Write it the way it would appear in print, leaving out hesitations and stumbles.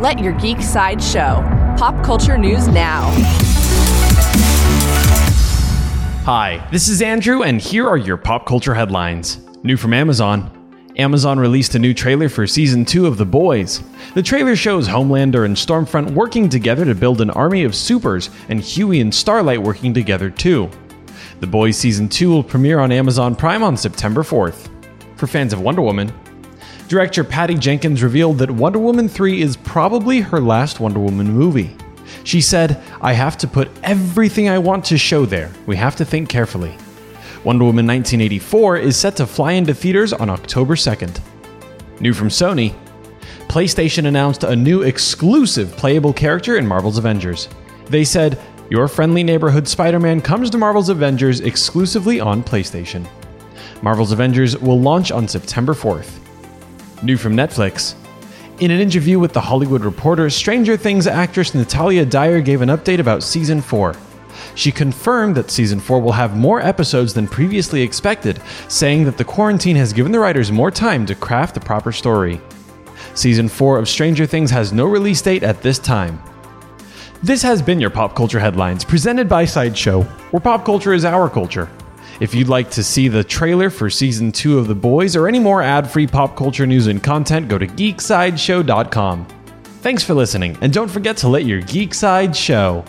Let your geek side show. Pop culture news now. Hi, this is Andrew, and here are your pop culture headlines. New from Amazon. Amazon released a new trailer for Season 2 of The Boys. The trailer shows Homelander and Stormfront working together to build an army of supers, and Hughie and Starlight working together too. The Boys Season 2 will premiere on Amazon Prime on September 4th. For fans of Wonder Woman, director Patty Jenkins revealed that Wonder Woman 3 is probably her last Wonder Woman movie. She said, "I have to put everything I want to show there. We have to think carefully." Wonder Woman 1984 is set to fly into theaters on October 2nd. New from Sony, PlayStation announced a new exclusive playable character in Marvel's Avengers. They said, "Your friendly neighborhood Spider-Man comes to Marvel's Avengers exclusively on PlayStation." Marvel's Avengers will launch on September 4th. New from Netflix, in an interview with The Hollywood Reporter, Stranger Things actress Natalia Dyer gave an update about Season 4. She confirmed that Season 4 will have more episodes than previously expected, saying that the quarantine has given the writers more time to craft the proper story. Season 4 of Stranger Things has no release date at this time. This has been your Pop Culture Headlines, presented by Sideshow, where pop culture is our culture. If you'd like to see the trailer for Season 2 of The Boys or any more ad-free pop culture news and content, go to geeksideshow.com. Thanks for listening, and don't forget to let your geek side show.